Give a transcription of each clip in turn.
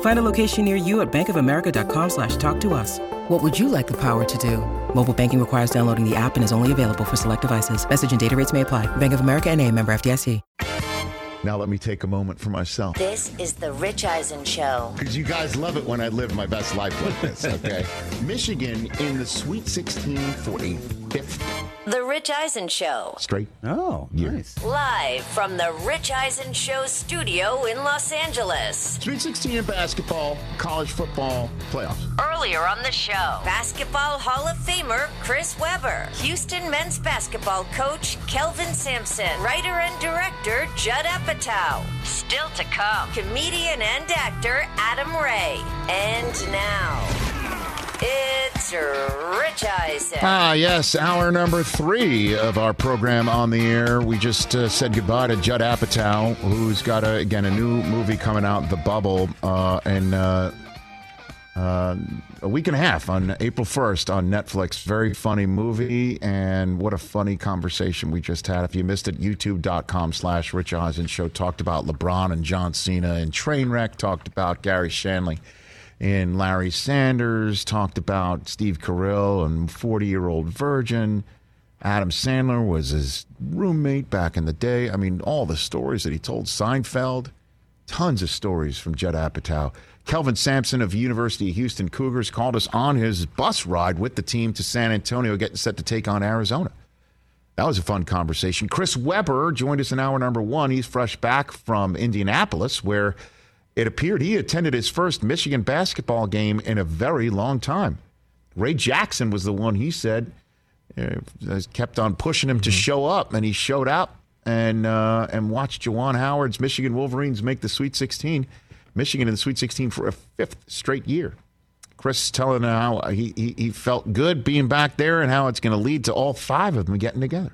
Find a location near you at bankofamerica.com/talktous. What would you like the power to do? Mobile banking requires downloading the app and is only available for select devices. Message and data rates may apply. Bank of America NA, member FDIC. Now let me take a moment for myself. This is the Rich Eisen Show. Because you guys love it when I live my best life like this, okay? Michigan in the Sweet 16 for a fifth. The Rich Eisen Show. Straight. Oh, nice. Live from the Rich Eisen Show studio in Los Angeles. Sweet 16 in basketball, college football, playoffs. Earlier on the show, Basketball Hall of Famer Chris Webber, Houston men's basketball coach Kelvin Sampson, writer and director Judd Apatow. Still to come, comedian and actor Adam Ray. And now, it's Rich Eisen. Ah, yes, hour number three of our program on the air. We just said goodbye to Judd Apatow, who's got, again, a new movie coming out, The Bubble, in a week and a half on April 1st on Netflix. Very funny movie, and what a funny conversation we just had. If you missed it, youtube.com/Rich Eisen Show. Talked about LeBron and John Cena and Trainwreck. Talked about Gary Shandling and Larry Sanders, talked about Steve Carell and 40-year-old virgin. Adam Sandler was his roommate back in the day. I mean, all the stories that he told. Seinfeld, tons of stories from Judd Apatow. Kelvin Sampson of University of Houston Cougars called us on his bus ride with the team to San Antonio, getting set to take on Arizona. That was a fun conversation. Chris Webber joined us in hour number one. He's fresh back from Indianapolis, where it appeared he attended his first Michigan basketball game in a very long time. Ray Jackson was the one, he said, kept on pushing him to show up, and he showed up and watched Juwan Howard's Michigan Wolverines make the Sweet 16. Michigan in the Sweet 16 for a fifth straight year. Chris is telling how he felt good being back there and how it's going to lead to all five of them getting together.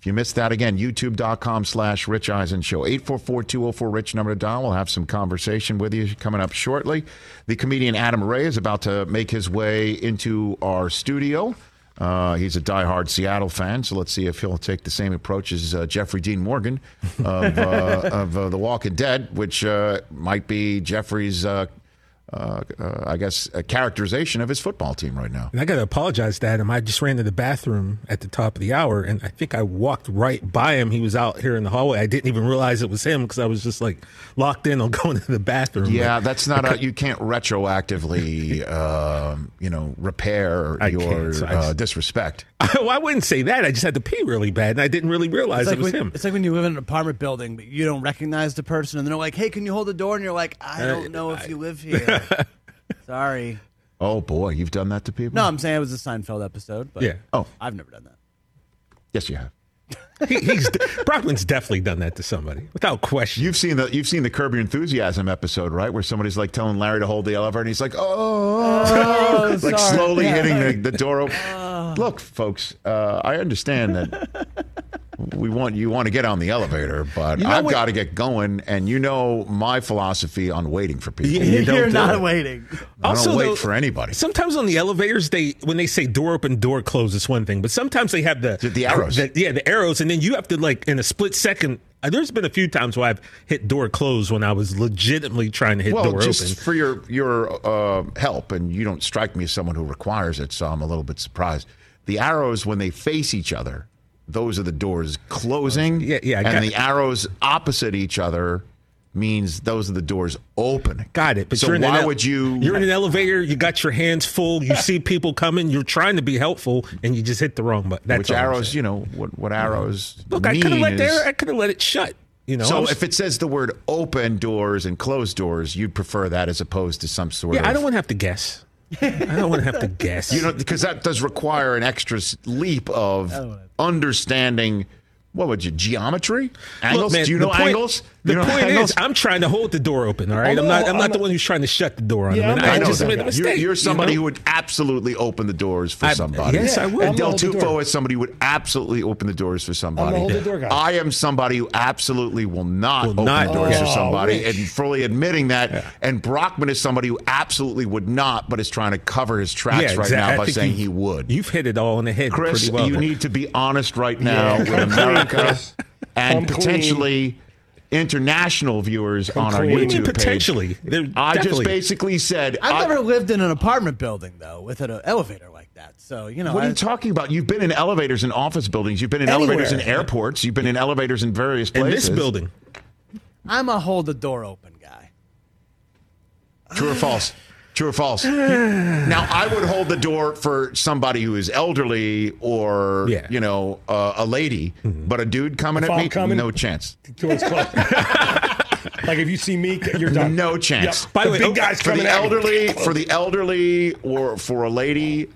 If you missed that, again, youtube.com/Rich Eisen Show. 844-204-RICH, number to dial. We'll have some conversation with you coming up shortly. The comedian Adam Ray is about to make his way into our studio. He's a diehard Seattle fan, so let's see if he'll take the same approach as Jeffrey Dean Morgan of The Walking Dead, which might be Jeffrey's a characterization of his football team right now. And I got to apologize to Adam. I just ran to the bathroom at the top of the hour, and I think I walked right by him. He was out here in the hallway. I didn't even realize it was him because I was just, like, locked in on going to the bathroom. Yeah, but that's not you can't retroactively, repair your disrespect. I wouldn't say that. I just had to pee really bad, and I didn't really realize it was him. It's like when you live in an apartment building, but you don't recognize the person, and they're like, hey, can you hold the door? And you're like, I don't know if you live here. Sorry. Oh, boy. You've done that to people? No, I'm saying it was a Seinfeld episode. But yeah. Oh. I've never done that. Yes, you have. Brockman's definitely done that to somebody, without question. You've seen the Curb Your Enthusiasm episode, right? Where somebody's like telling Larry to hold the elevator, and he's like, oh like sorry. Slowly hitting the door open. Look, folks, I understand that you want to get on the elevator, but I've got to get going. And you know my philosophy on waiting for people. You're not waiting. I don't wait for anybody. Sometimes on the elevators, when they say door open, door close, it's one thing. But sometimes they have the arrows. The arrows. And then you have to, like, in a split second. There's been a few times where I've hit door closed when I was legitimately trying to hit door just open. Just for your help, and you don't strike me as someone who requires it, so I'm a little bit surprised. The arrows, when they face each other, those are the doors closing, and the arrows opposite each other, means those are the doors open. Got it. But so why would you... You're in an elevator, you got your hands full, you see people coming, you're trying to be helpful, and you just hit the wrong button. That's which arrows, you know, what arrows Look, mean I could have let it shut. You know, so if it says the word open doors and closed doors, you'd prefer that as opposed to some sort of... Yeah, I don't want to have to guess. I don't want to have to guess. You know, because that does require an extra leap of understanding... What would you, geometry? Angles? Look, man, do you know angles? The point is, I'm trying to hold the door open, all right? I'm not the one who's trying to shut the door on them. Yeah, I just made a mistake. You're somebody who would absolutely open the doors for somebody. Yes, I would. And Del Tufo is somebody who would absolutely open the doors for somebody. I'm the door guy. I am somebody who absolutely will not open doors for somebody and fully admitting that. Yeah. And Brockman is somebody who absolutely would not, but is trying to cover his tracks right now by saying he would. You've hit it all in the head pretty well. Chris, you need to be honest right now with America. And potentially international viewers on our YouTube potentially? Page. I just basically said... I've never lived in an apartment building, though, with an elevator like that. So, you know... What are you talking about? You've been in elevators in office buildings. You've been in elevators in airports. You've been in elevators in various places. In this building. I'm a hold-the-door-open guy. True or false? True or false? Now, I would hold the door for somebody who is elderly or, you know, a lady. Mm-hmm. But a dude coming at me, no chance. Door's closed. Like, if you see me, you're done. No chance. Yep. By the way, big guys coming at me. For the elderly or for a lady,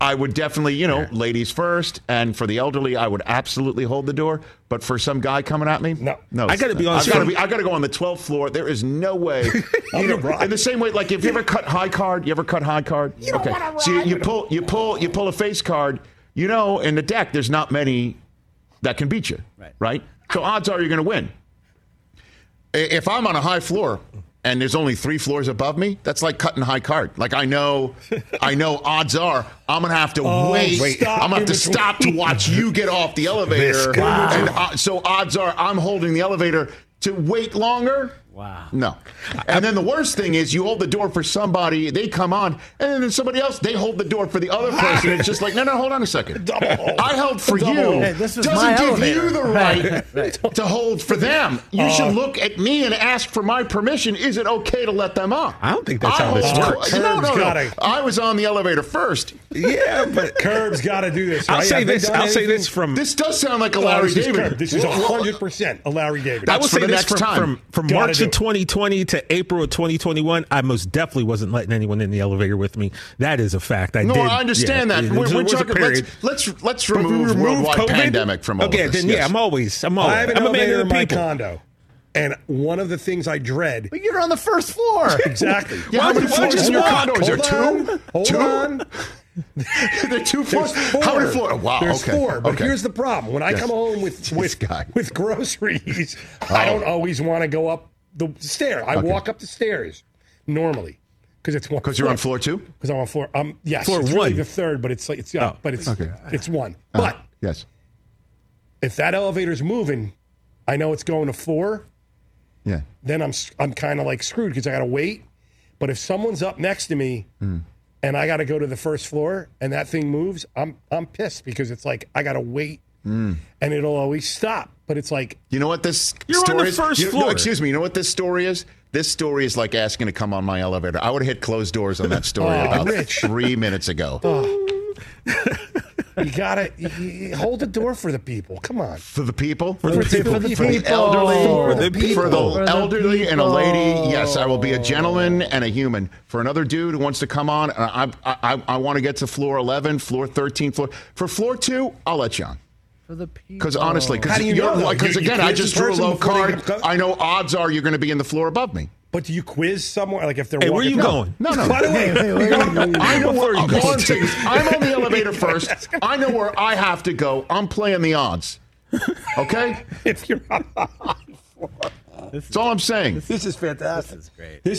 I would definitely, you know, ladies first. And for the elderly, I would absolutely hold the door. But for some guy coming at me, no. I got to be honest. I got to go on the 12th floor. There is no way. In the same way, like if you ever cut high card, You okay. So you pull a face card. You know, in the deck, there's not many that can beat you, right? So odds are you're going to win. If I'm on a high floor. And there's only 3 floors above me, that's like cutting high card. Like I know odds are I'm going to have to wait. I'm going to have to stop to watch you get off the elevator. And so odds are I'm holding the elevator to wait longer. Wow. No. And then the worst thing is you hold the door for somebody, they come on, and then somebody else, they hold the door for the other person. It's just like, no, hold on a second. I held for you. Hey, doesn't give you the right to hold for them. You should look at me and ask for my permission. Is it okay to let them up? I don't think that's how this works. No. I was on the elevator first. Yeah, but Curb's got to do this. Right? I'll say this. This does sound like a Larry David. This is 100% a Larry David. I will say this from March 2020 to April of 2021, I most definitely wasn't letting anyone in the elevator with me. That is a fact. I understand that. We're talking. Let's remove worldwide COVID? Pandemic from all of this. Then I'm always. I have an elevator in my condo. And one of the things I dread... But you're on the first floor. Exactly. Yeah, why just walk? Is there two? Hold on. There are 2 floors. How many floors? Wow. There's 4. But here's the problem. When I come home with groceries, I don't always want to go up the stair. I walk up the stairs normally because it's one. Because you're on floor 2. Because I'm on floor. Yes, floor 1, really the 3rd, but it's like it's 1. But yes, if that elevator's moving, I know it's going to 4. Yeah. Then I'm kind of like screwed because I got to wait. But if someone's up next to me and I got to go to the first floor and that thing moves, I'm pissed because it's like I got to wait. And it'll always stop. But it's like... You know what this story is? You're on the first floor. No, excuse me. You know what this story is? This story is like asking to come on my elevator. I would have hit closed doors on that story about Rich. 3 minutes ago. You got to hold the door for the people. Come on. For the people? For the elderly and a lady. Yes, I will be a gentleman and a human. For another dude who wants to come on, I want to get to floor 11, floor 13, floor... For floor 2, I'll let you on. For the people. Because honestly, because I just drew a low card. I know odds are you're going to be in the floor above me. But do you quiz someone? Like if they're where are you going? No. By the way, I know where you're going. I'm on the elevator first. I know where I have to go. I'm playing the odds. Okay? If you're on the floor. That's all I'm saying. This is fantastic. This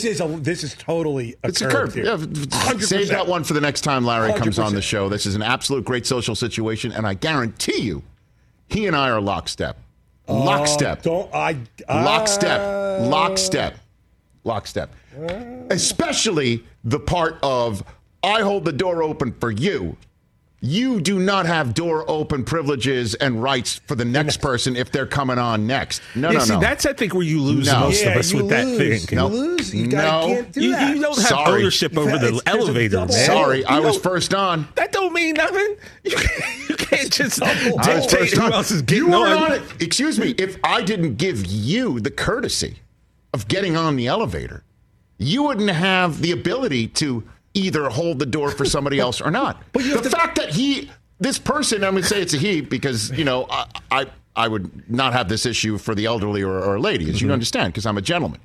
is great. This is totally a curve. Yeah, 100%. Save that one for the next time Larry comes on the show. This is an absolute great social situation, and I guarantee you, he and I are lockstep. Lockstep. Especially the part of I hold the door open for you. you do not have door open privileges and rights for the next person if they're coming on next. No. That's, I think, where you lose most of us with that thing. You lose. You can't do that. You don't have ownership over the elevator, man. Sorry, I was first on. That don't mean nothing. You can't just dictate who else is getting on. You weren't on it. Excuse me. If I didn't give you the courtesy of getting on the elevator, you wouldn't have the ability to either hold the door for somebody else or not. But the fact that this person, I'm going to say it's a he because, I would not have this issue for the elderly or lady, as you understand, because I'm a gentleman.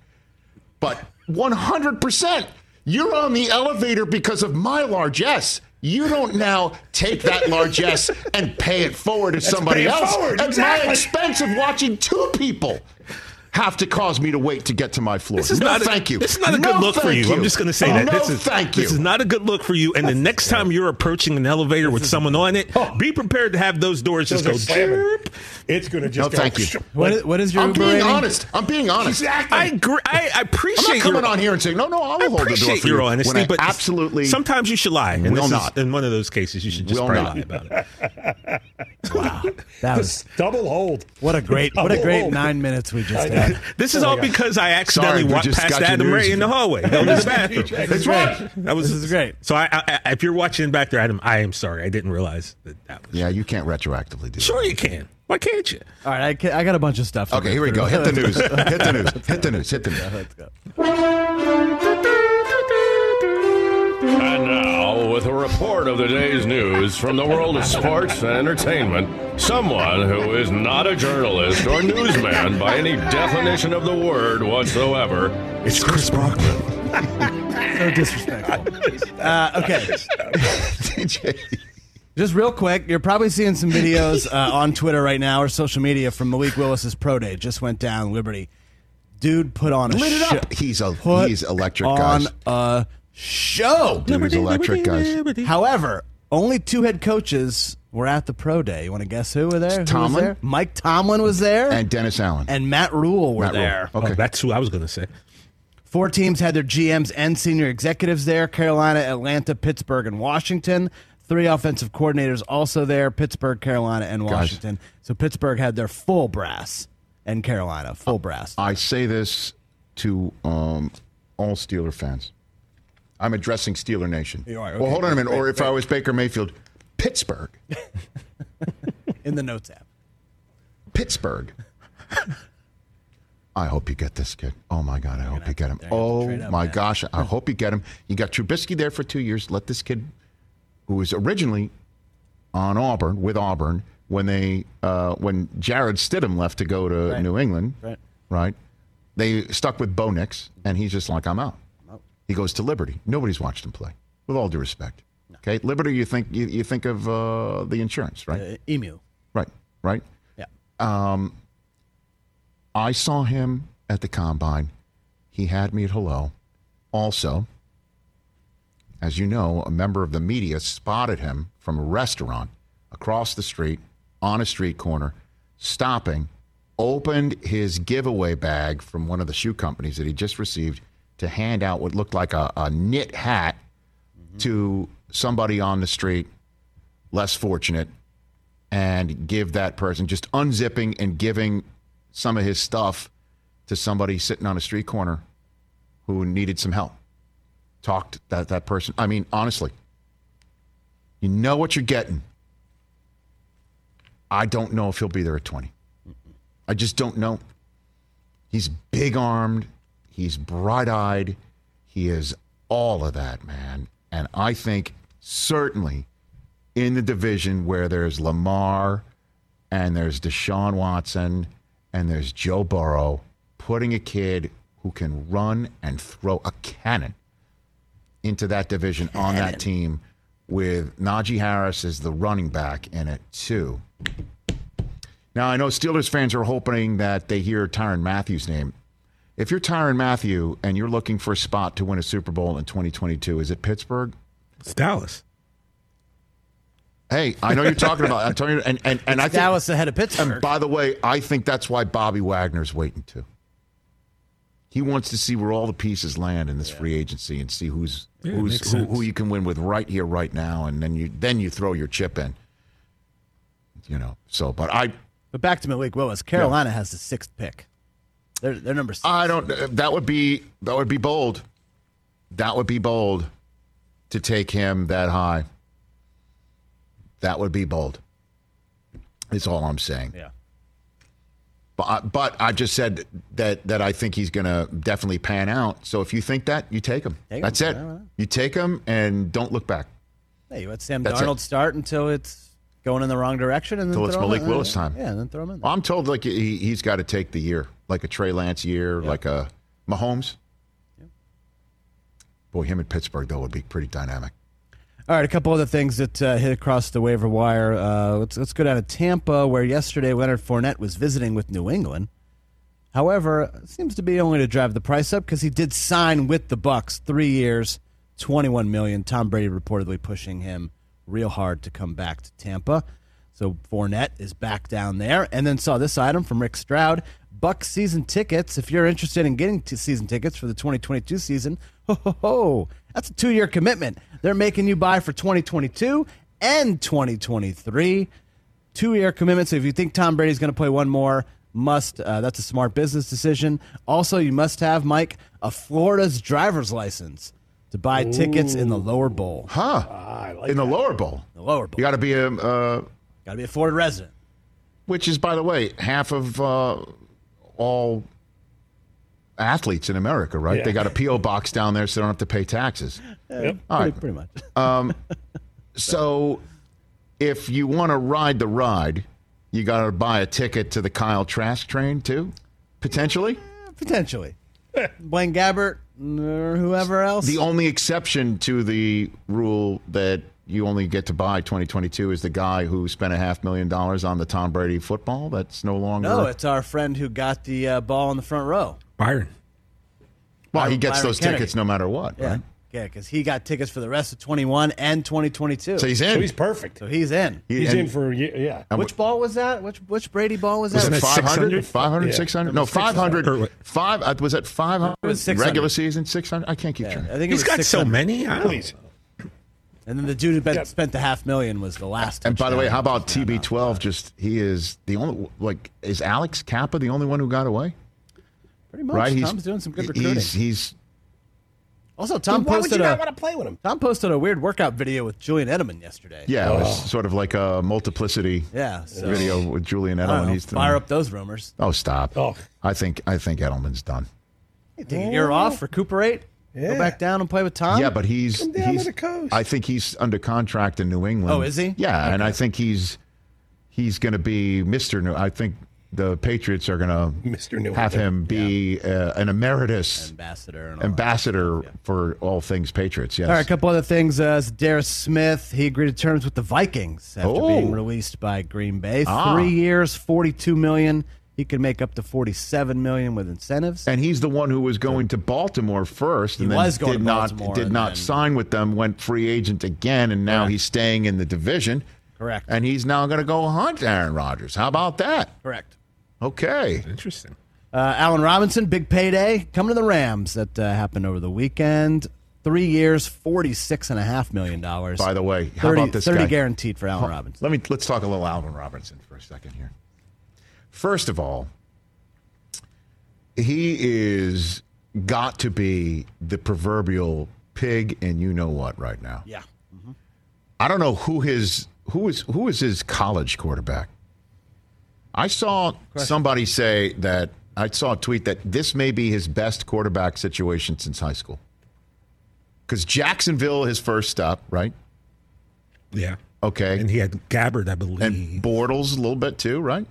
But 100%, you're on the elevator because of my largesse. You don't now take that largesse and pay it forward to somebody else at my expense of watching two people have to cause me to wait to get to my floor. Thank you. This is not a good look for you. I'm just going to say that. This is not a good look for you. And the next time you're approaching an elevator with someone on it, be prepared to have those doors just go chirp. It's going to just go. No, thank you. What is your Uber rating? I'm being honest. Exactly. I agree. I appreciate you. I'm not coming on here and saying, no, I will hold the door for you. Honesty, but absolutely. Sometimes you should lie. And will not. In one of those cases, you should just lie about it. Wow. That was double hold. What a great 9 minutes we just had. This is all because I accidentally walked past Adam Ray in the hallway. That was the bathroom. That's right. This is great. So I, if you're watching back there, Adam, I am sorry. I didn't realize that was. Yeah, you can't retroactively do that. Sure you can. Why can't you? All right, I got a bunch of stuff. Okay, here we go. Hit the news. Hit the news. Let's go. And now, with a report of the day's news from the world of sports and entertainment, someone who is not a journalist or newsman by any definition of the word whatsoever, it's Chris Brockman. So disrespectful. Okay. Just real quick, you're probably seeing some videos on Twitter right now or social media from Malik Willis's pro day. Just went down, Liberty. Dude put on a show. Lit it up. He's electric, guys. On a show. Liberty, electric, guys. However, only two head coaches were at the pro day. You want to guess who were there? Tomlin. Mike Tomlin was there. And Dennis Allen. And Matt Rhule were there. Okay. Oh, that's who I was going to say. Four teams had their GMs and senior executives there. Carolina, Atlanta, Pittsburgh, and Washington. Three offensive coordinators also there. Pittsburgh, Carolina, and Washington. Guys. So Pittsburgh had their full brass. And Carolina, full brass. I say this to all Steeler fans. I'm addressing Steeler Nation. You are, okay. Well, hold on a minute. Or if I was Baker Mayfield, Pittsburgh. In the notes app. Pittsburgh. I hope you get this kid. Oh, my God. I hope you get him. Oh, my gosh. I hope you get him. You got Trubisky there for 2 years. Let this kid, who was originally with Auburn, when Jared Stidham left to go to New England, right? They stuck with Bo Nix, and he's just like, I'm out. He goes to Liberty. Nobody's watched him play, with all due respect. No. Okay, Liberty, you think of the insurance, right? Emu. Right. Yeah. I saw him at the combine. He had me at hello. Also, as you know, a member of the media spotted him from a restaurant across the street. On a street corner, stopping, opened his giveaway bag from one of the shoe companies that he just received to hand out what looked like a knit hat to somebody on the street, less fortunate, and give that person, just unzipping and giving some of his stuff to somebody sitting on a street corner who needed some help. Talked that person. I mean, honestly, you know what you're getting. I don't know if he'll be there at 20. I just don't know. He's big-armed. He's bright-eyed. He is all of that, man. And I think certainly in the division where there's Lamar and there's Deshaun Watson and there's Joe Burrow, putting a kid who can run and throw a cannon into that division on that team with Najee Harris as the running back in it, too. Now, I know Steelers fans are hoping that they hear Tyrann Mathieu's name. If you're Tyrann Mathieu and you're looking for a spot to win a Super Bowl in 2022, is it Pittsburgh? It's Dallas. Hey, I know you're talking about. I'm telling you, and I think Dallas ahead of Pittsburgh. And by the way, I think that's why Bobby Wagner's waiting, too. He wants to see where all the pieces land in this free agency and see who you can win with right here, right now, and then you throw your chip in. You know. So, but back to Malik Willis. Carolina has the sixth pick. They're number six. That would be bold. That would be bold to take him that high. That would be bold. That's all I'm saying. Yeah. But I just said that I think he's going to definitely pan out. So if you think that, you take him. That's it. You take him and don't look back. Hey, you let Sam Darnold start until it's going in the wrong direction, and then until it's Malik Willis time. Yeah, and then throw him in there. I'm told like he's got to take the year, like a Trey Lance year, like a Mahomes. Boy, him in Pittsburgh, though, would be pretty dynamic. All right, a couple other things that hit across the waiver wire. Let's go down to Tampa, where yesterday Leonard Fournette was visiting with New England. However, it seems to be only to drive the price up because he did sign with the Bucs 3 years, $21 million. Tom Brady reportedly pushing him real hard to come back to Tampa. So Fournette is back down there. And then saw this item from Rick Stroud. Bucs season tickets. If you're interested in getting season tickets for the 2022 season, that's a 2-year commitment. They're making you buy for 2022 and 2023. 2-year commitment. So if you think Tom Brady's going to play one more, that's a smart business decision. Also, you must have, Mike, a Florida's driver's license to buy tickets in the lower bowl. Huh? I like in the lower bowl. The lower bowl. You got to be a Florida resident. Which is, by the way, half of all athletes in America, right? Yeah. They got a P.O. box down there so they don't have to pay taxes. Yep. All right. Pretty much. So if you want to ride the ride, you got to buy a ticket to the Kyle Trask train too, potentially? Yeah, potentially. Blaine Gabbert or whoever else. The only exception to the rule that you only get to buy 2022 is the guy who spent $500,000 on the Tom Brady football. That's no longer. No, it's our friend who got the ball in the front row. Byron. Well, he gets Byron those Kennedy. Tickets no matter what, right? Yeah, because he got tickets for the rest of 21 and 2022. So he's in. So he's perfect. So he's in. He's in for, yeah. Which ball was that? Which Brady ball was that? Was it 500? 500, yeah. 600? No, 600. 500. Was that 500? It was 600. Regular season, 600? I can't keep track. I think he's got 600. So many. I don't know. And then the dude who spent the $500,000 was the last. And by the way, how about TB12? Just he is the only. Like, is Alex Kappa the only one who got away? Pretty much. Right? Tom's doing some good recruiting. He's also Tom. Why would you not want to play with him? Tom posted a weird workout video with Julian Edelman yesterday. Yeah, it was sort of like a multiplicity. Yeah, video with Julian Edelman. He's fire up those rumors. Oh, stop! Oh. I think Edelman's done. You take a year off, recuperate. Yeah. Go back down and play with Tom? Yeah, but he's the coast. I think he's under contract in New England. Oh, is he? Yeah, okay. And I think he's going to be Mr. New. I think the Patriots are going to have him be an emeritus ambassador for all things Patriots. Yes. All right, a couple other things. Darius Smith, he agreed to terms with the Vikings after being released by Green Bay. 3 years, $42 million. He could make up to $47 million with incentives. And he's the one who was going to Baltimore first and then did not sign with them, went free agent again, and now he's staying in the division. Correct. And he's now going to go hunt Aaron Rodgers. How about that? Correct. Okay. Interesting. Allen Robinson, big payday. Coming to the Rams. That happened over the weekend. 3 years, $46.5 million. By the way, how about this 30 guy? 30 guaranteed for Allen Robinson. Let's talk a little Allen Robinson for a second here. First of all, he is got to be the proverbial pig and you know what right now. Yeah. Mm-hmm. I don't know who is his college quarterback. I saw somebody say that I saw a tweet that this may be his best quarterback situation since high school. Because Jacksonville, his first stop, right? Yeah. Okay. And he had Gabbard, I believe. And Bortles a little bit too, right?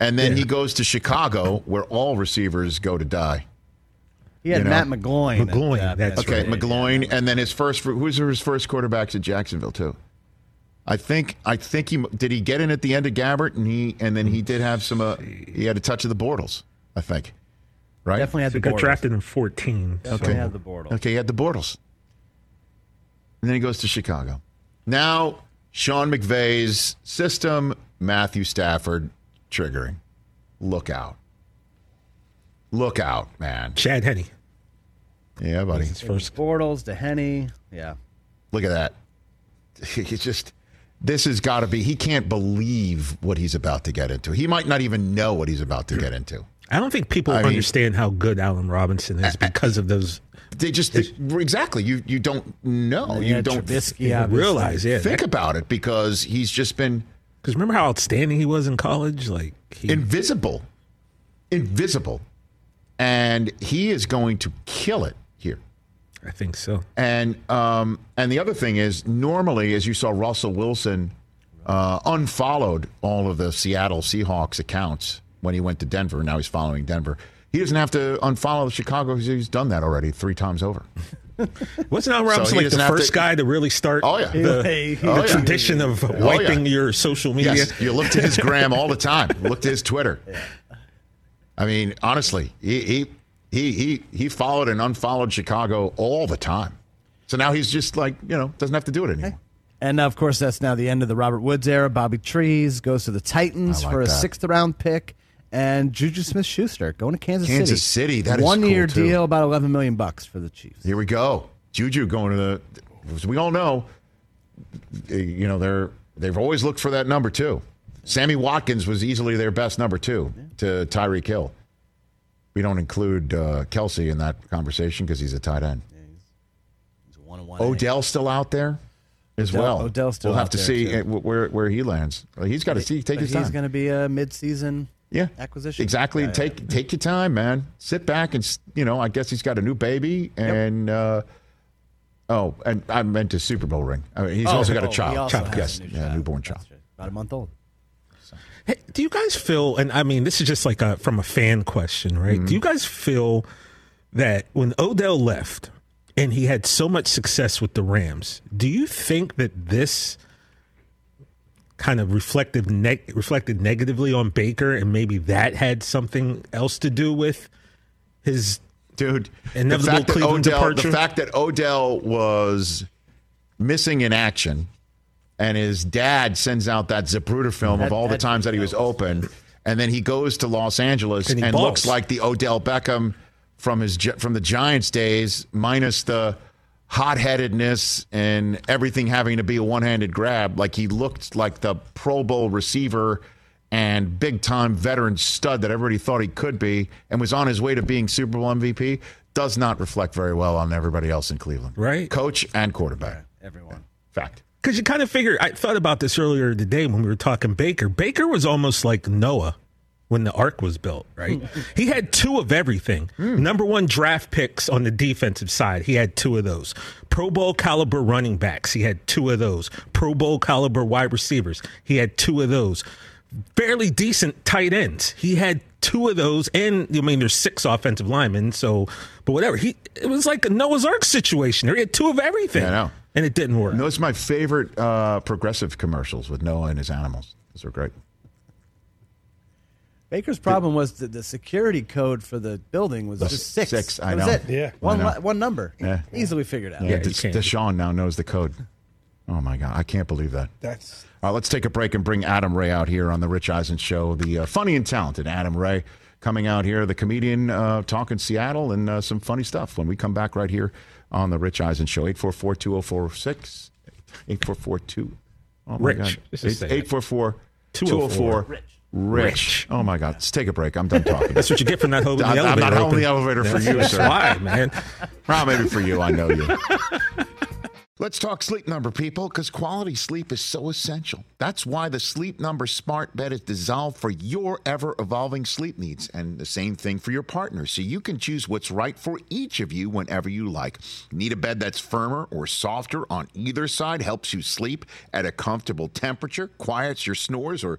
And then he goes to Chicago, where all receivers go to die. He had Matt McGloin. McGloin. Yeah. And then who was his first quarterback at Jacksonville too? I think he did. He get in at the end of Gabbert, and then he did have some. He had a touch of the Bortles, I think. Right. Definitely had the Bortles. Got drafted in 14. Definitely had the Bortles. Okay, he had the Bortles. And then he goes to Chicago. Now Sean McVay's system, Matthew Stafford. Triggering. Look out. Look out, man. Chad Henne. Yeah, buddy. His first. Bortles to Henne. Yeah. Look at that. It's just, this has got to be, he can't believe what he's about to get into. He might not even know what he's about to get into. I don't think people understand how good Allen Robinson is because of those. They just, exactly. You don't know. You don't realize. Yeah, think about it, because he's just been. Because remember how outstanding he was in college? Like Invisible. And he is going to kill it here. I think so. And the other thing is, normally, as you saw, Russell Wilson unfollowed all of the Seattle Seahawks accounts when he went to Denver. Now he's following Denver. He doesn't have to unfollow the Chicago because he's done that already 3 times over. Wasn't Allen Robinson like the first guy to really start the tradition of wiping your social media? Yes, you looked at his gram all the time. Looked at his Twitter. Yeah. I mean, honestly, he followed and unfollowed Chicago all the time. So now he's just like, doesn't have to do it anymore. And, of course, that's now the end of the Robert Woods era. Bobby Trees goes to the Titans for a 6th-round pick. And Juju Smith-Schuster going to Kansas City. That is cool, too. One-year deal, about $11 million for the Chiefs. Here we go. Juju going to as we all know, they've always looked for that number 2. Sammy Watkins was easily their best number 2 to Tyreek Hill. We don't include Kelsey in that conversation because he's a tight end. Yeah, he's a 1-on-1. Odell's still out there as well. Odell's still we'll have to see where he lands. He's got to take his time. He's going to be a mid-season. Yeah, acquisition. Exactly. Yeah, take your time, man. Sit back and I guess he's got a new baby and and I meant his Super Bowl ring. I mean, he's also got a child. Yes, newborn child, about a month old. So. Hey, do you guys feel? And I mean, this is just like from a fan question, right? Mm-hmm. Do you guys feel that when Odell left and he had so much success with the Rams, do you think that this kind of reflected negatively on Baker, and maybe that had something else to do with his inevitable Cleveland departure? The fact that Odell was missing in action, and his dad sends out that Zapruder film of all the times that he was open, and then he goes to Los Angeles and looks like the Odell Beckham from the Giants days, minus the hot-headedness and everything having to be a one-handed grab. Like, he looked like the Pro Bowl receiver and big-time veteran stud that everybody thought he could be, and was on his way to being Super Bowl MVP. Does not reflect very well on everybody else in Cleveland. Right. Coach and quarterback. Right. Everyone. Fact. Because you kind of figure, I thought about this earlier today when we were talking Baker. Baker was almost like Noah when the ark was built, right? He had 2 of everything. Number 1 draft picks on the defensive side. He had 2 of those. Pro Bowl caliber running backs. He had 2 of those. Pro Bowl caliber wide receivers. He had 2 of those. Fairly decent tight ends. He had 2 of those. And I mean, there's 6 offensive linemen. So, but whatever. It was like a Noah's Ark situation. He had 2 of everything. Yeah, I know. And it didn't work. Those are my favorite progressive commercials with Noah and his animals. Those are great. Baker's problem was that the security code for the building was just 6. 6, I know. That was it. Yeah. One number. Yeah. Easily figured out. Yeah, Deshaun now knows the code. Oh, my God. I can't believe that. All right, let's take a break and bring Adam Ray out here on the Rich Eisen Show. The funny and talented Adam Ray coming out here, the comedian talking Seattle and some funny stuff when we come back right here on the Rich Eisen Show. 844-2046. 844-2. Oh, my God. 844-204. Rich. Oh, my God. Let's take a break. I'm done talking. That's what you get for not holding the elevator. I'm not holding the elevator for you, sir. Why, man? Well, maybe for you. I know you. Let's talk Sleep Number, people, because quality sleep is so essential. That's why the Sleep Number smart bed is designed for your ever-evolving sleep needs, and the same thing for your partner, so you can choose what's right for each of you whenever you like. Need a bed that's firmer or softer on either side, helps you sleep at a comfortable temperature, quiets your snores or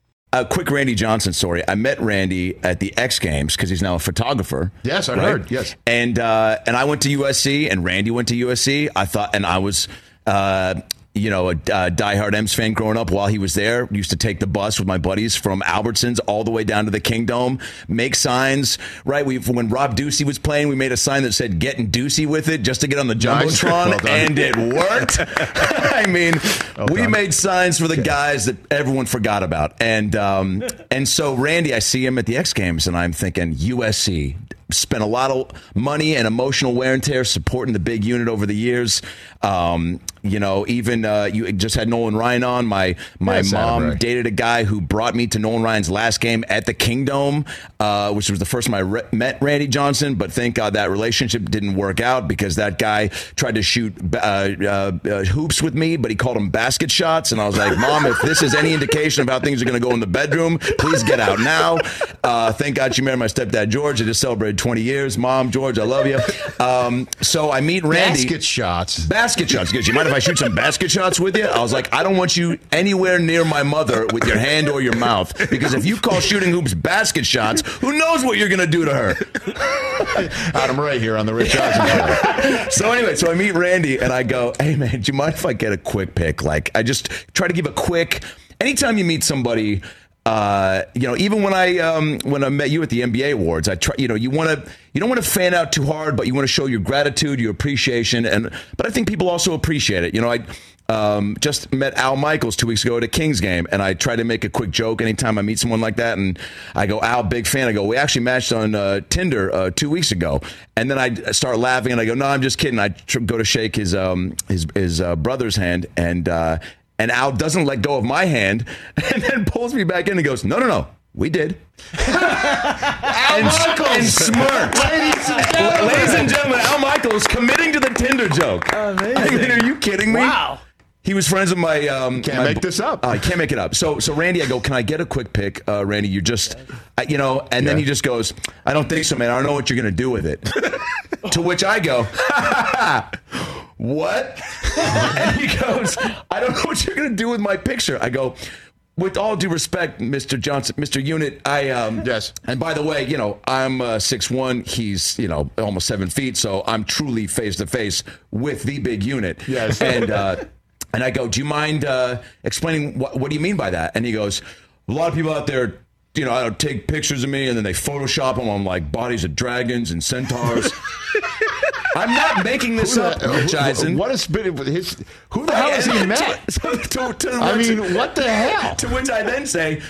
A quick Randy Johnson story. I met Randy at the X Games because he's now a photographer. Yes, I heard. Yes, and I went to USC, and Randy went to USC. I thought, and I was, a diehard M's fan growing up. While he was there, used to take the bus with my buddies from Albertsons all the way down to the Kingdome. Make signs, right? When Rob Ducey was playing, we made a sign that said "Getting Ducey with it" just to get on the jumbotron, well, and it worked. I mean, well, we made signs for the guys that everyone forgot about, and so Randy, I see him at the X Games, and I'm thinking USC. Spent a lot of money and emotional wear and tear supporting the big unit over the years. You just had Nolan Ryan on. My mom dated a guy who brought me to Nolan Ryan's last game at the Kingdome, which was the first time I met Randy Johnson. But thank God that relationship didn't work out, because that guy tried to shoot hoops with me, but he called them basket shots. And I was like, Mom, if this is any indication of how things are going to go in the bedroom, please get out now. Thank God she married my stepdad, George. I just celebrated 20 years. Mom, George, I love you. So I meet Randy. Basket shots. Good. You might have I shoot some basket shots with you? I was like, I don't want you anywhere near my mother with your hand or your mouth, because if you call shooting hoops basket shots, who knows what you're going to do to her? Adam Ray here on the Rich Eisen Show. So anyway, so I meet Randy and I go, hey man, do you mind if I get a quick pick? Like, I just try to give a quick, anytime you meet somebody, even when I met you at the NBA awards, I try, you don't want to fan out too hard, but you want to show your gratitude, your appreciation. But I think people also appreciate it. I just met Al Michaels 2 weeks ago at a Kings game, and I try to make a quick joke anytime I meet someone like that. And I go, Al, big fan. I go, we actually matched on Tinder 2 weeks ago. And then I start laughing and I go, no, I'm just kidding. I go to shake his brother's hand, and Al doesn't let go of my hand, and then pulls me back in and goes, no, we did. Al Michaels! And smirk. Ladies and gentlemen, Al Michaels committing to the Tinder joke. Amazing. I mean, are you kidding me? Wow. He was friends with my... make this up. I can't make it up. So Randy, I go, can I get a quick pick? Randy, you just... then he just goes, I don't think so, man. I don't know what you're going to do with it. To which I go, what? And he goes, I don't know what you're going to do with my picture. I go, with all due respect, Mr. Johnson, Mr. Unit, yes. And by the way, I'm 6'1", he's, almost 7 feet, so I'm truly face to face with the big unit. Yes. And I go, do you mind explaining what do you mean by that? And he goes, a lot of people out there, I don't take pictures of me, and then they Photoshop them on like bodies of dragons and centaurs. I'm not making this up, Rich Eisen. What has been his? Who the hell has he met? What the hell? To which I then say,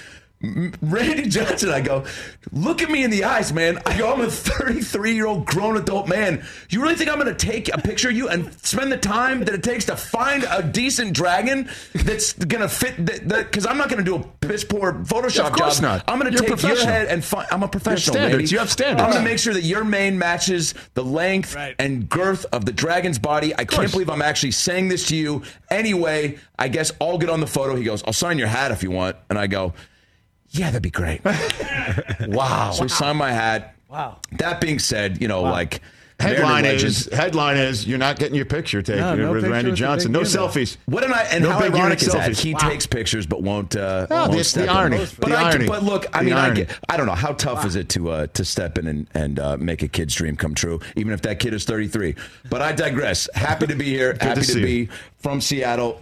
Randy Johnson, I go, look at me in the eyes, man. I go, I'm a 33-year-old grown adult man. You really think I'm going to take a picture of you and spend the time that it takes to find a decent dragon that's going to fit? Because I'm not going to do a piss-poor Photoshop job. Of course job. Not. I'm going to take your head and find... I'm a professional, baby. You have standards. I'm going to make sure that your mane matches the length and girth of the dragon's body. I can't believe I'm actually saying this to you. Anyway, I guess I'll get on the photo. He goes, I'll sign your hat if you want. And I go... yeah, that'd be great. Wow. So sign my hat. Wow. That being said, Headline is you're not getting your picture taken with Randy Johnson. No selfies. What an how ironic is that? He takes pictures but won't. That's the irony. But look, I don't know how tough is it to step in and make a kid's dream come true, even if that kid is 33. But I digress. Happy to be here. Happy to be from Seattle.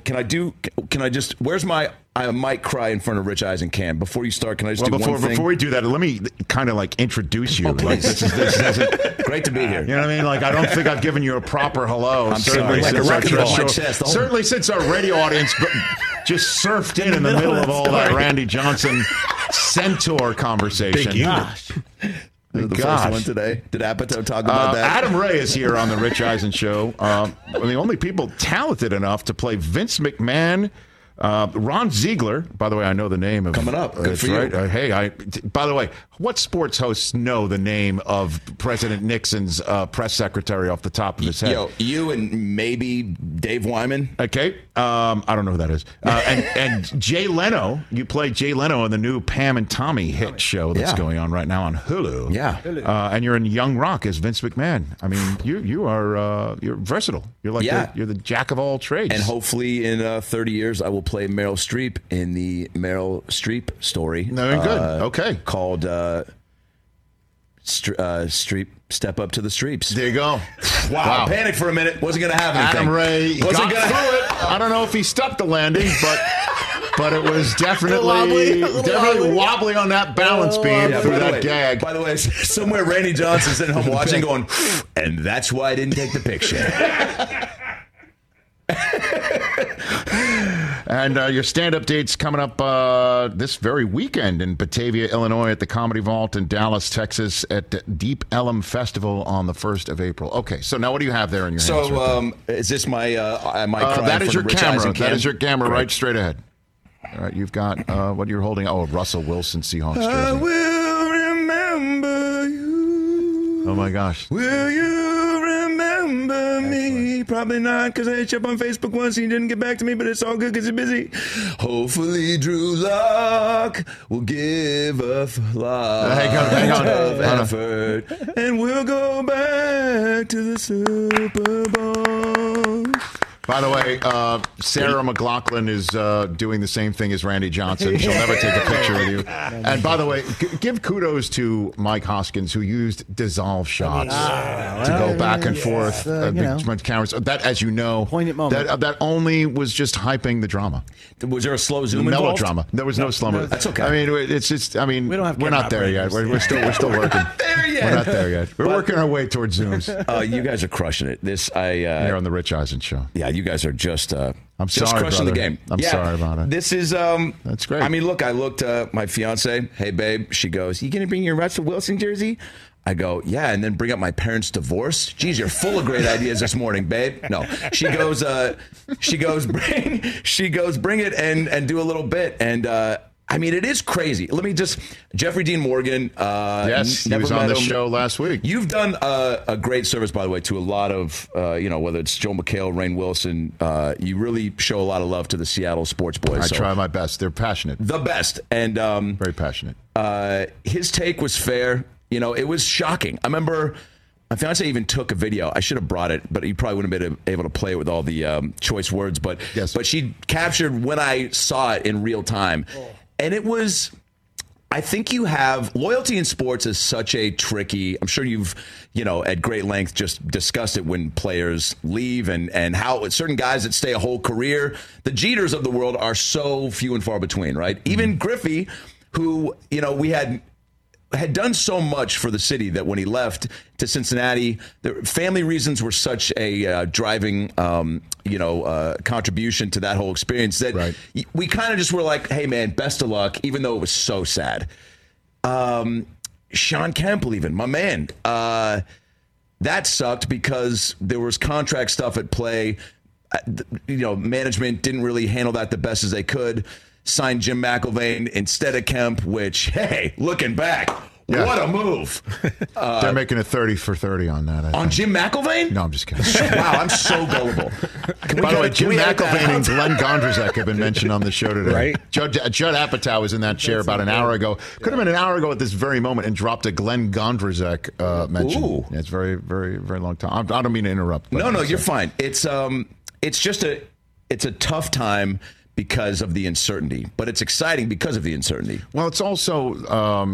Where's my? I might cry in front of Rich Eisen. Before you start, can I just do one thing? Before we do that, let me kind of introduce you. Oh, like, this is great to be here. You know what I mean? I don't think I've given you a proper hello. I'm certainly since our radio audience just surfed in the middle of all that Randy Johnson centaur conversation. First one today. Did Apatow talk about that? Adam Ray is here on the Rich Eisen Show. The only people talented enough to play Vince McMahon. Ron Ziegler, by the way, I know the name of coming up. Good for you. Right. By the way, what sports hosts know the name of President Nixon's press secretary off the top of his head? You and maybe Dave Wyman. Okay, I don't know who that is. And Jay Leno, you play Jay Leno in the new Pam and Tommy hit show that's going on right now on Hulu. Yeah, and you're in Young Rock as Vince McMahon. I mean, you're versatile. You're you're the jack of all trades. And hopefully in 30 years, I will play Meryl Streep in the Meryl Streep story. No, good. Okay. Called Streep, Step Up to the Streeps. There you go. Wow. Panic for a minute. Wasn't going to happen. Adam Ray wasn't going to do it. I don't know if he stuck the landing, but it was definitely wobbly on that balance beam through that gag. By the way, somewhere Randy Johnson's at home watching going, and that's why I didn't take the picture. And your stand-up date's coming up this very weekend in Batavia, Illinois, at the Comedy Vault, in Dallas, Texas, at the Deep Ellum Festival on the 1st of April. Okay, so now what do you have there in your hands? So is this my that is your camera. That is your camera right straight ahead. All right, you've got what you're holding. Oh, Russell Wilson Seahawks jersey. I will remember you. Oh, my gosh. Will you remember me? Probably not, because I hit you up on Facebook once and you didn't get back to me, but it's all good because you're busy. Hopefully Drew Lock will give a lot of effort. And we'll go back to the Super Bowl. By the way, Sarah McLachlan is doing the same thing as Randy Johnson. She'll never take a picture with you. And by the way, give kudos to Mike Hoskins, who used dissolve shots to go back and forth. Cameras. That, as you know, poignant moment. That only was just hyping the drama. Was there a slow zoom involved? Melodrama. There was no slow That's okay. I mean, it's just. I mean, we're not there yet. We're still working. We're not there yet. We're working our way towards zooms. You guys are crushing it. You're on the Rich Eisen Show. Yeah. You guys are just crushing the game. I'm sorry about it. This is that's great. I mean, look, I looked my fiance. Hey, babe. She goes, "You gonna bring your Russell Wilson jersey?" I go, "Yeah," and then bring up my parents' divorce. Geez, you're full of great ideas this morning, babe. No, she goes, bring it and do a little bit. And I mean, it is crazy. Let me just Jeffrey Dean Morgan. Yes, he was on the show last week. You've done a great service, by the way, to a lot of whether it's Joe McHale, Rainn Wilson. You really show a lot of love to the Seattle sports boys. I try my best. They're passionate, the best, and very passionate. His take was fair. You know, it was shocking. I remember my fiance even took a video. I should have brought it, but he probably wouldn't have been able to play it with all the choice words. But but she captured when I saw it in real time. Oh. And it was, I think you have, loyalty in sports is such a tricky, I'm sure you've, at great length just discussed it when players leave and how certain guys that stay a whole career, the Jeters of the world are so few and far between, right? Mm-hmm. Even Griffey, who, we had done so much for the city that when he left to Cincinnati, the family reasons were such a driving, contribution to that whole experience that we kind of just were like, hey, man, best of luck, even though it was so sad. Sean Kemple, even, my man, that sucked because there was contract stuff at play. Management didn't really handle that the best as they could. Signed Jim McElvain instead of Kemp, which, hey, looking back, Yeah. What a move. They're making a 30 for 30 on that. I think. Jim McElvain? No, I'm just kidding. Wow, I'm so gullible. By the way, Jim McElvain and Glenn Gondrazek have been mentioned on the show today. Right? Judd Apatow was in that chair about an hour ago. Could have been an hour ago at this very moment and dropped a Glenn Gondrazek mention. Ooh. Yeah, it's very, very, very long time. I don't mean to interrupt. No, you're fine. It's a tough time because of the uncertainty, but it's exciting because of the uncertainty. Well, it's also,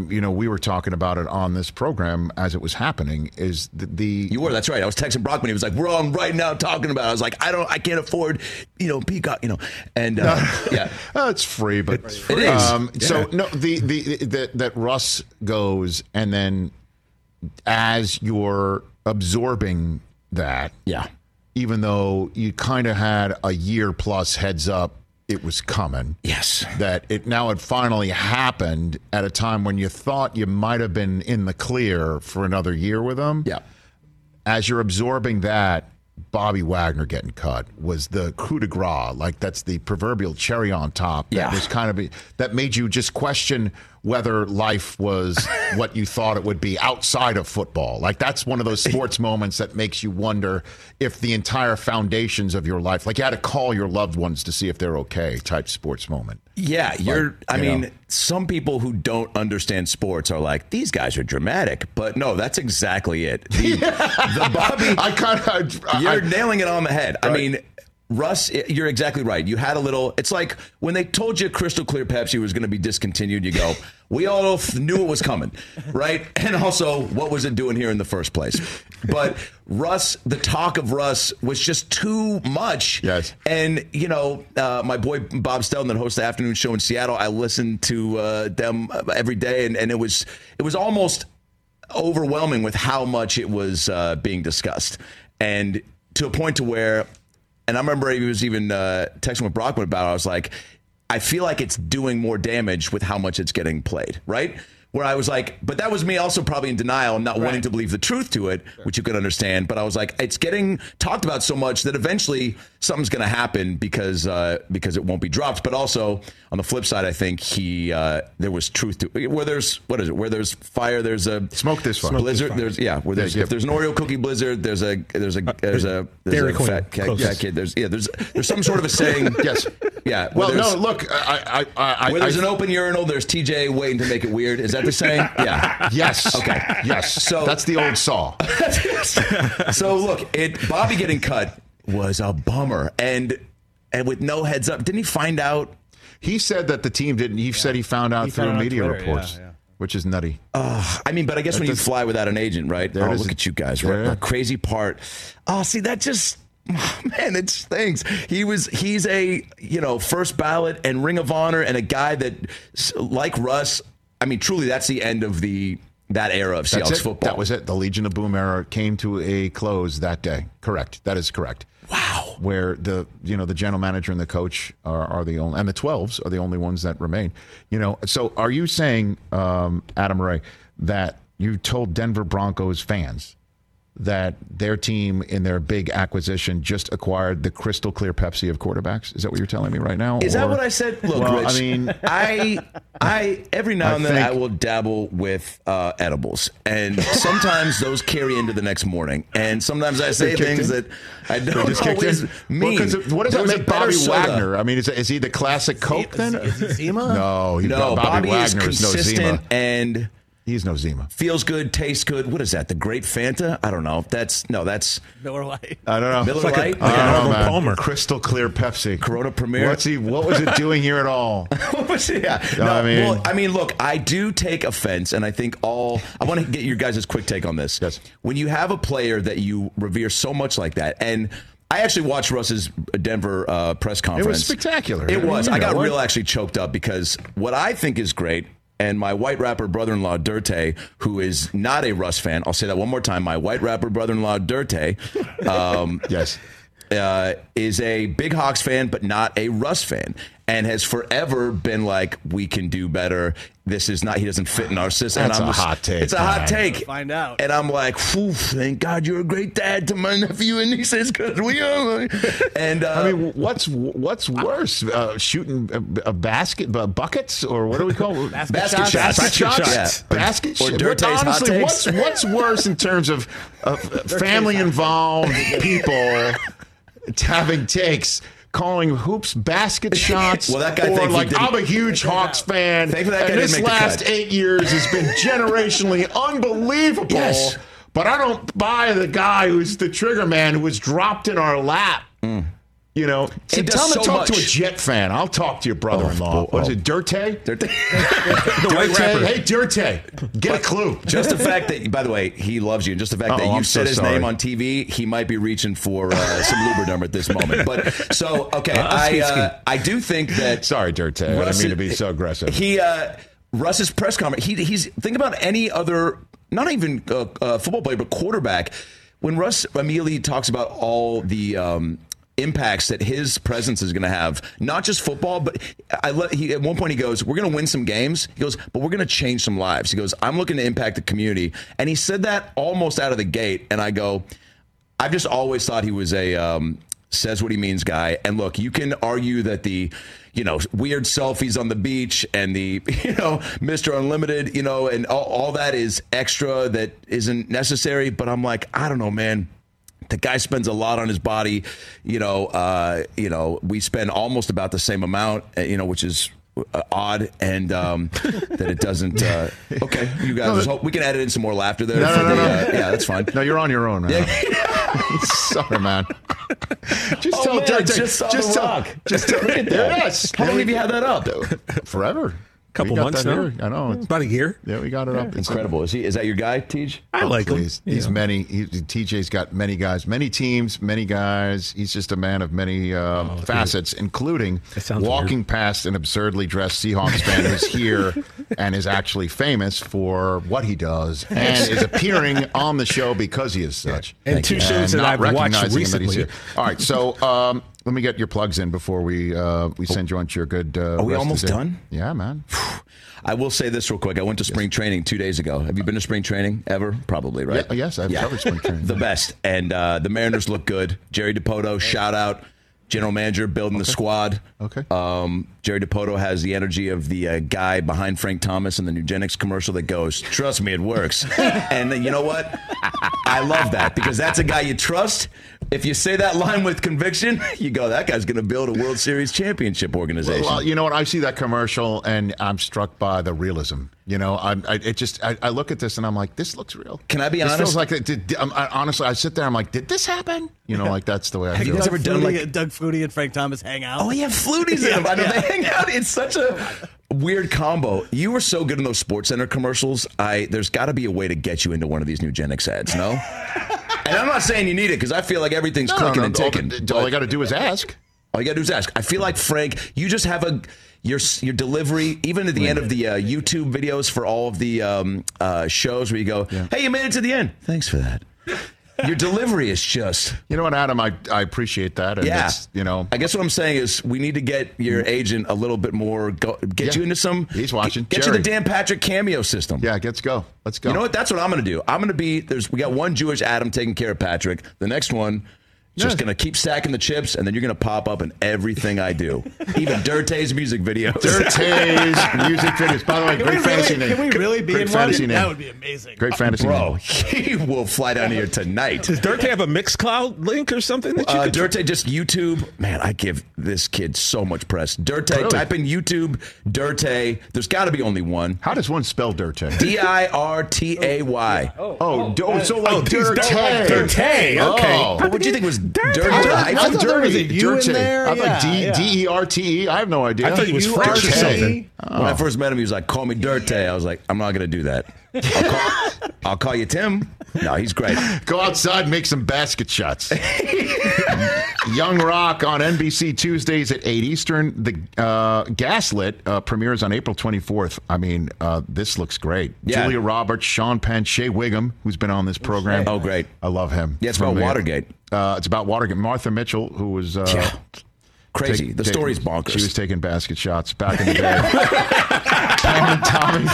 we were talking about it on this program as it was happening. Is you were, that's right. I was texting Brockman. He was like, "We're on right now talking about it." I was like, I can't afford, Peacock, and yeah, it's free, but it's free. It is. Yeah. So no, that Russ goes, and then as you're absorbing that, yeah, even though you kind of had a year plus heads up. It was coming. Yes. That it now had finally happened at a time when you thought you might have been in the clear for another year with them. Yeah. As you're absorbing that, Bobby Wagner getting cut was the coup de grace. Like, that's the proverbial cherry on top. That was kind of that made you just question whether life was what you thought it would be outside of football. Like, that's one of those sports moments that makes you wonder if the entire foundations of your life, like you had to call your loved ones to see if they're okay type sports moment. Yeah. Some people who don't understand sports are like, these guys are dramatic, but no, that's exactly it. The Bobby, you're nailing it on the head. Right. I mean, Russ, you're exactly right. You had a little, it's like when they told you Crystal Clear Pepsi was going to be discontinued, you go, we all knew it was coming, right? And also, what was it doing here in the first place? But Russ, the talk of Russ was just too much. Yes. And, my boy Bob Stelton that hosts the afternoon show in Seattle, I listened to them every day, and it was almost overwhelming with how much it was being discussed. And to a point to where... And I remember he was even texting with Brockman about it. I was like, I feel like it's doing more damage with how much it's getting played, right? Where I was like, but that was me also probably in denial and not wanting to believe the truth to it, which you could understand. But I was like, it's getting talked about so much that eventually something's going to happen because it won't be dropped. But also on the flip side, I think there was truth to where there's where there's fire, there's a smoke. This fire blizzard. There's if there's an Oreo cookie blizzard, there's a fat kid. There's some sort of a saying. Yes. Yeah. Well, no. Look, I where there's an open urinal, there's TJ waiting to make it weird. Is that the saying? Yeah. Yes. Okay. Yes. So that's the old saw. So look, Bobby getting cut was a bummer, and with no heads up. Didn't he find out? He said that the team didn't. He said he found out through media reports, which is nutty. But I guess when you fly without an agent, right? There it is. Look at you guys, right? The crazy part. Oh, see, that just. Man, it stinks. He's a first ballot and Ring of Honor and a guy that, like Russ, I mean, truly, that's the end of that era of Seahawks football. That was it. The Legion of Boom era came to a close that day. Correct. That is correct. Wow. Where the general manager and the coach are the only, and the 12s are the only ones that remain. So are you saying, Adam Ray, that you told Denver Broncos fans that their team in their big acquisition just acquired the crystal clear Pepsi of quarterbacks? Is that what you're telling me right now? Is that what I said? Look, Rich, I mean, I every now and then I will dabble with edibles, and sometimes those carry into the next morning, and sometimes I say things that I don't always mean. Well, what does that make Bobby Wagner? I mean, is he the classic Coke then? Is he Zima? No, Bobby Wagner is no Zima. And... He's no Zima. Feels good, tastes good. What is that? The Great Fanta? I don't know. That's Miller Lite. I don't know. Miller Lite. I don't know, man. Palmer. Crystal Clear Pepsi. Corona Premier. What was it doing here at all? What was it? Yeah. Look, I do take offense, and I think I want to get your guys' quick take on this. Yes. When you have a player that you revere so much like that, and I actually watched Russ's Denver press conference. It was spectacular. It was. I got real actually choked up because what I think is great. And my white rapper brother-in-law, Dirte, who is not a Russ fan, I'll say that one more time, my white rapper brother-in-law, Dirte, is a big Hawks fan, but not a Russ fan, and has forever been like, we can do better. This is not, he doesn't fit in our system. That's a hot take. It's a hot take. We'll find out. And I'm like, thank God you're a great dad to my nephew and nieces, because we are. And I mean, what's worse, shooting a basket, buckets, or what do we call it? Basket shots. Yeah. Basket shots. Or dirt taste, honestly, hot takes. What's worse in terms of family involved people having takes? Calling hoops basket shots. Well, that guy or like, I'm a huge Hawks fan. And this last 8 years has been generationally unbelievable. Yes. But I don't buy the guy who's the trigger man who was dropped in our lap. Mm. You know, he does so much. Tell him to talk to a Jet fan. I'll talk to your brother-in-law. Was it Dirtay? The white rapper. Hey, Dirtay, get a clue. Just the fact that, by the way, he loves you. And just the fact that you said his name on TV, he might be reaching for some Lubriderm at this moment. But so, okay, I do think that. Sorry, Dirtay. I didn't mean to be so aggressive. Russ's press conference. He's think about any other, not even football player, but quarterback. When Russ immediately talks about all the impacts that his presence is going to have, not just football, but at one point he goes, we're going to win some games. He goes, but we're going to change some lives. He goes, I'm looking to impact the community. And he said that almost out of the gate. And I go, I've just always thought he was a says what he means guy. And look, you can argue that the, you know, weird selfies on the beach and the, you know, Mr. Unlimited, you know, and all that is extra that isn't necessary. But I'm like, I don't know, man. The guy spends a lot on his body, you know, we spend almost about the same amount, you know, which is odd, and that it doesn't. Okay, you guys, we can edit in some more laughter there. No. Yeah, that's fine. No, you're on your own, man. Yeah. Sorry, man. Just tell Dirk. Just tell it. There it is. How long have you had that up? Forever. Couple months now. I know. It's about a year. Yeah, we got it up. Incredible. Is that your guy, Tej? I like him. He's many. TJ's got many guys, many teams, many guys. He's just a man of many facets, including walking past an absurdly dressed Seahawks fan who's here and is actually famous for what he does and is appearing on the show because he is such. And two shows that I've watched recently. All right, so let me get your plugs in before we send you on to your good. Are we almost done? Yeah, man. I will say this real quick. I went to spring training 2 days ago. Have you been to spring training ever? Probably, right? Yes, I've covered spring training. The best. And the Mariners look good. Jerry Dipoto, shout out. General manager building the squad. Okay. Jerry Dipoto has the energy of the guy behind Frank Thomas in the Nugenix commercial that goes, trust me, it works. And you know what? I love that because that's a guy you trust. If you say that line with conviction, you go, that guy's going to build a World Series championship organization. Well, you know what? I see that commercial and I'm struck by the realism. You know, I look at this and I'm like, this looks real. Can I be honest? This feels like honestly, I sit there. I'm like, did this happen? You know, like that's the way I feel. Have you guys ever done like Doug Flutie and Frank Thomas hang out? Oh yeah, Flutie's in them. I know they hang out. It's such a weird combo. You were so good in those SportsCenter commercials. There's got to be a way to get you into one of these Nugenix ads. No, and I'm not saying you need it because I feel like everything's clicking and ticking. All you got to do is ask. All you got to do is ask. I feel like Frank. You just have your delivery, even at the end of the YouTube videos for all of the shows where you go, hey, you made it to the end. Thanks for that. Your delivery is just. You know what, Adam? I appreciate that. And it's, you know, I guess what I'm saying is we need to get your agent a little bit more. Get you into some. He's watching. Get you the Dan Patrick cameo system. Yeah, let's go. You know what? That's what I'm going to do. I'm going to be. We got one Jewish Adam taking care of Patrick. The next one. Just going to keep stacking the chips, and then you're going to pop up in everything I do. Even Dirtay's music videos. Dirtay's music videos. By the way, great fantasy name. Can we really be in one? That would be amazing. Great fantasy name. Bro, he will fly down here tonight. Does Dirtay have a Mixcloud link or something? That you Dirtay, just YouTube. Man, I give this kid so much press. Dirtay, really? Type in YouTube, Dirtay. There's got to be only one. How does one spell Dirtay? Dirtay. So like Dirtay. Dirtay, okay. Oh. What do you think was Dirtay? I thought there was a U in there. I thought Dirte. I have no idea. I thought he was French or something. When I first met him, he was like, call me Dirtay. I was like, I'm not going to do that. I'll call you Tim. No, he's great. Go outside and make some basket shots. Young Rock on NBC Tuesdays at 8 Eastern. The Gaslit premieres on April 24th. I mean, this looks great. Yeah. Julia Roberts, Sean Penn, Shea Wiggum, who's been on this program. Oh, great. I love him. Yeah, it's about Watergate. It's about Watergate. Martha Mitchell, who was... crazy. The story's bonkers. She was taking basket shots back in the day. Pam and Tommy.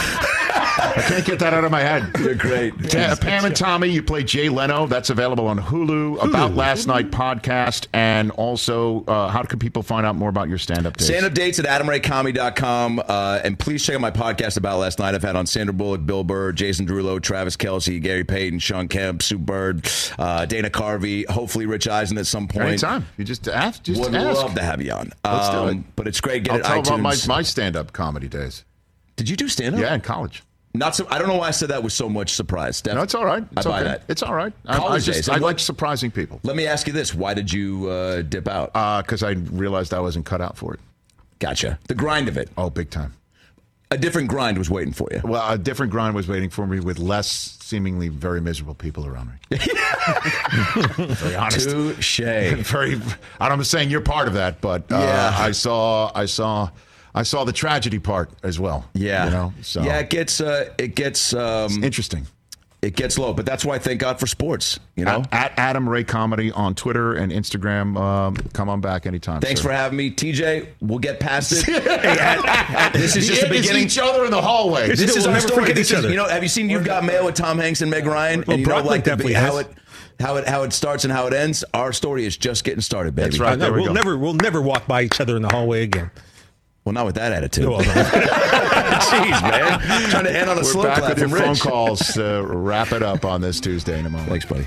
I can't get that out of my head. They're great. Pam and Tommy, you play Jay Leno. That's available on Hulu. About Last Night podcast. And also, how can people find out more about your stand-up dates? Stand-up dates at adamraycomedy.com. And please check out my podcast About Last Night. I've had on Sandra Bullock, Bill Burr, Jason Derulo, Travis Kelsey, Gary Payton, Sean Kemp, Sue Bird, Dana Carvey, hopefully Rich Eisen at some point. Anytime. You just ask. Would love to have you on. Let's do it. But it's great. Get I'll it tell iTunes. About my stand-up comedy days. Did you do stand-up? Yeah, in college. Not so. I don't know why I said that with so much surprise. Definitely. No, it's all right. It's I buy okay. that. It's all right. I like surprising people. Let me ask you this: why did you dip out? Because I realized I wasn't cut out for it. Gotcha. The grind of it. Oh, big time. A different grind was waiting for you. Well, a different grind was waiting for me with less seemingly very miserable people around me. Very honest. Touché. Very. I'm saying you're part of that, but yeah. I saw the tragedy part as well. Yeah, you know? So. Yeah, it gets interesting. It gets low, but that's why I thank God for sports. You know, at Adam Ray Comedy on Twitter and Instagram. Come on back anytime. Thanks for having me, TJ. We'll get past it. This is just the beginning. Each other in the hallway. This is our story. You know, have you seen You've Got Mail with Tom Hanks and Meg Ryan? Well, and you know, like definitely how it starts and how it ends. Our story is just getting started, baby. That's right. There we go. We'll never walk by each other in the hallway again. Well, not with that attitude. No, jeez, man. I'm trying to end on a slow clap. We're back with your phone calls. Wrap it up on this Tuesday in a moment. Thanks, buddy.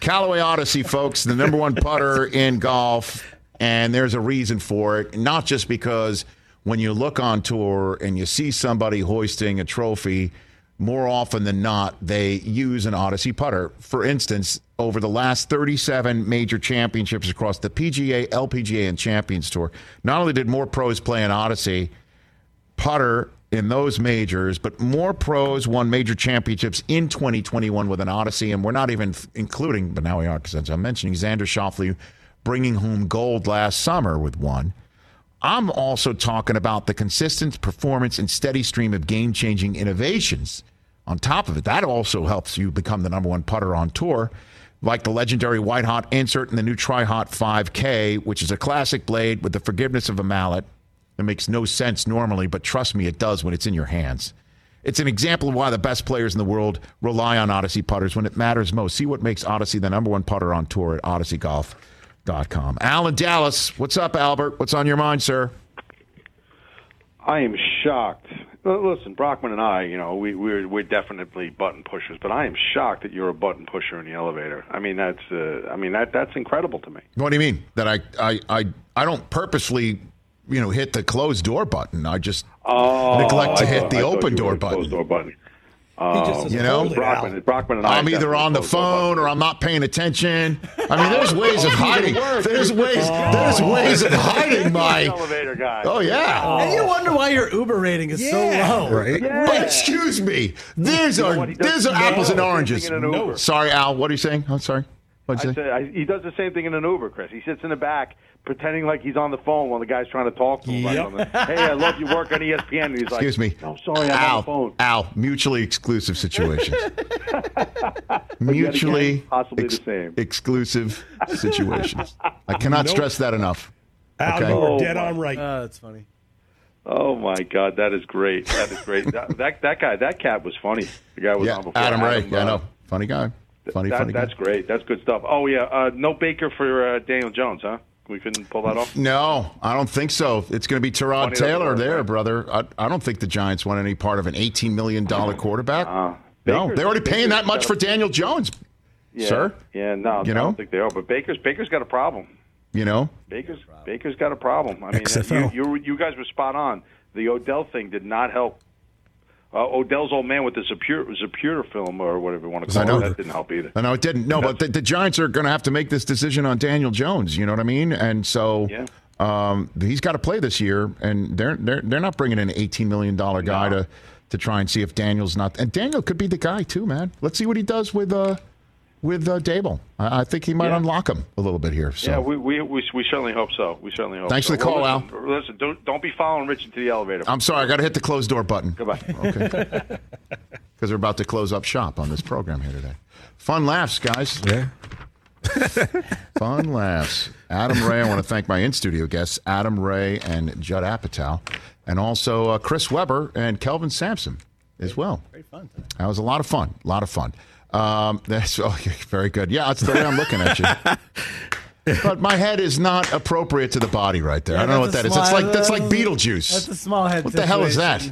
Callaway Odyssey, folks, the number one putter in golf, and there's a reason for it, not just because when you look on tour and you see somebody hoisting a trophy, more often than not, they use an Odyssey putter. For instance, over the last 37 major championships across the PGA, LPGA, and Champions Tour, not only did more pros play an Odyssey putter in those majors, but more pros won major championships in 2021 with an Odyssey, and we're not even including, but now we are, because I'm mentioning Xander Schauffele bringing home gold last summer with one. I'm also talking about the consistent performance and steady stream of game-changing innovations. On top of it, that also helps you become the number one putter on tour, like the legendary White Hot insert in the new Tri-Hot 5K, which is a classic blade with the forgiveness of a mallet. That makes no sense normally, but trust me, it does when it's in your hands. It's an example of why the best players in the world rely on Odyssey putters when it matters most. See what makes Odyssey the number one putter on tour at odysseygolf.com. Al in Dallas. What's up, Albert? What's on your mind, sir? I am shocked. Listen, Brockman and I, you know, we're definitely button pushers, but I am shocked that you're a button pusher in the elevator. I mean, that's incredible to me. What do you mean? That I don't purposely, you know, hit the closed door button. I just neglect to hit the open door button. You know, Brockman and I'm either on the phone or I'm not paying attention. I mean, there's ways of hiding. There's ways of hiding my elevator guy. Oh yeah. And you wonder why your Uber rating is so low, right? Yeah. But excuse me, these are apples and oranges. Sorry, Al. What are you saying? I'm sorry. I said he does the same thing in an Uber, Chris. He sits in the back pretending like he's on the phone while the guy's trying to talk to him. Yep. Right? Hey, I love your work on ESPN. And he's like, excuse me. No, sorry, I'm on the phone. Mutually exclusive situations. Exclusive situations. I cannot stress that enough. Al, okay? You're dead on right. That's funny. Oh, my God. That is great. That is great. that cat was funny. The guy was on before. Adam Ray. I know. Funny guy. Funny guy. That's great. That's good stuff. Oh, yeah. No Baker for Daniel Jones, huh? We couldn't pull that off? No, I don't think so. It's going to be Tyrod Taylor there, brother. I don't think the Giants want any part of an $18 million quarterback. No, they're already paying that much for Daniel Jones, sir. Yeah, no, I don't think they are. But Baker's got a problem. Baker's got a problem. I mean, you guys were spot on. The Odell thing did not help. Odell's old man with the Zapruder film or whatever you want to call it, that didn't help either. No, it didn't. No, but the Giants are going to have to make this decision on Daniel Jones. You know what I mean? And so he's got to play this year, and they're not bringing in an $18 million guy to try and see if Daniel's not. And Daniel could be the guy too, man. Let's see what he does with Dable. I think he might unlock him a little bit here. So. Yeah, we certainly hope so. Thanks for the call, Al. Listen, don't be following Rich into the elevator. I'm sorry, I got to hit the closed door button. Goodbye. Okay. Because we're about to close up shop on this program here today. Fun laughs, guys. Yeah. Fun laughs. Adam Ray, I want to thank my in-studio guests, Adam Ray and Judd Apatow, and also Chris Webber and Kelvin Sampson as well. Great fun tonight. That was a lot of fun. That's very good. Yeah, that's the way I'm looking at you. But my head is not appropriate to the body right there. Yeah, I don't know what that is. That's like Beetlejuice. That's a small head. What the hell is that?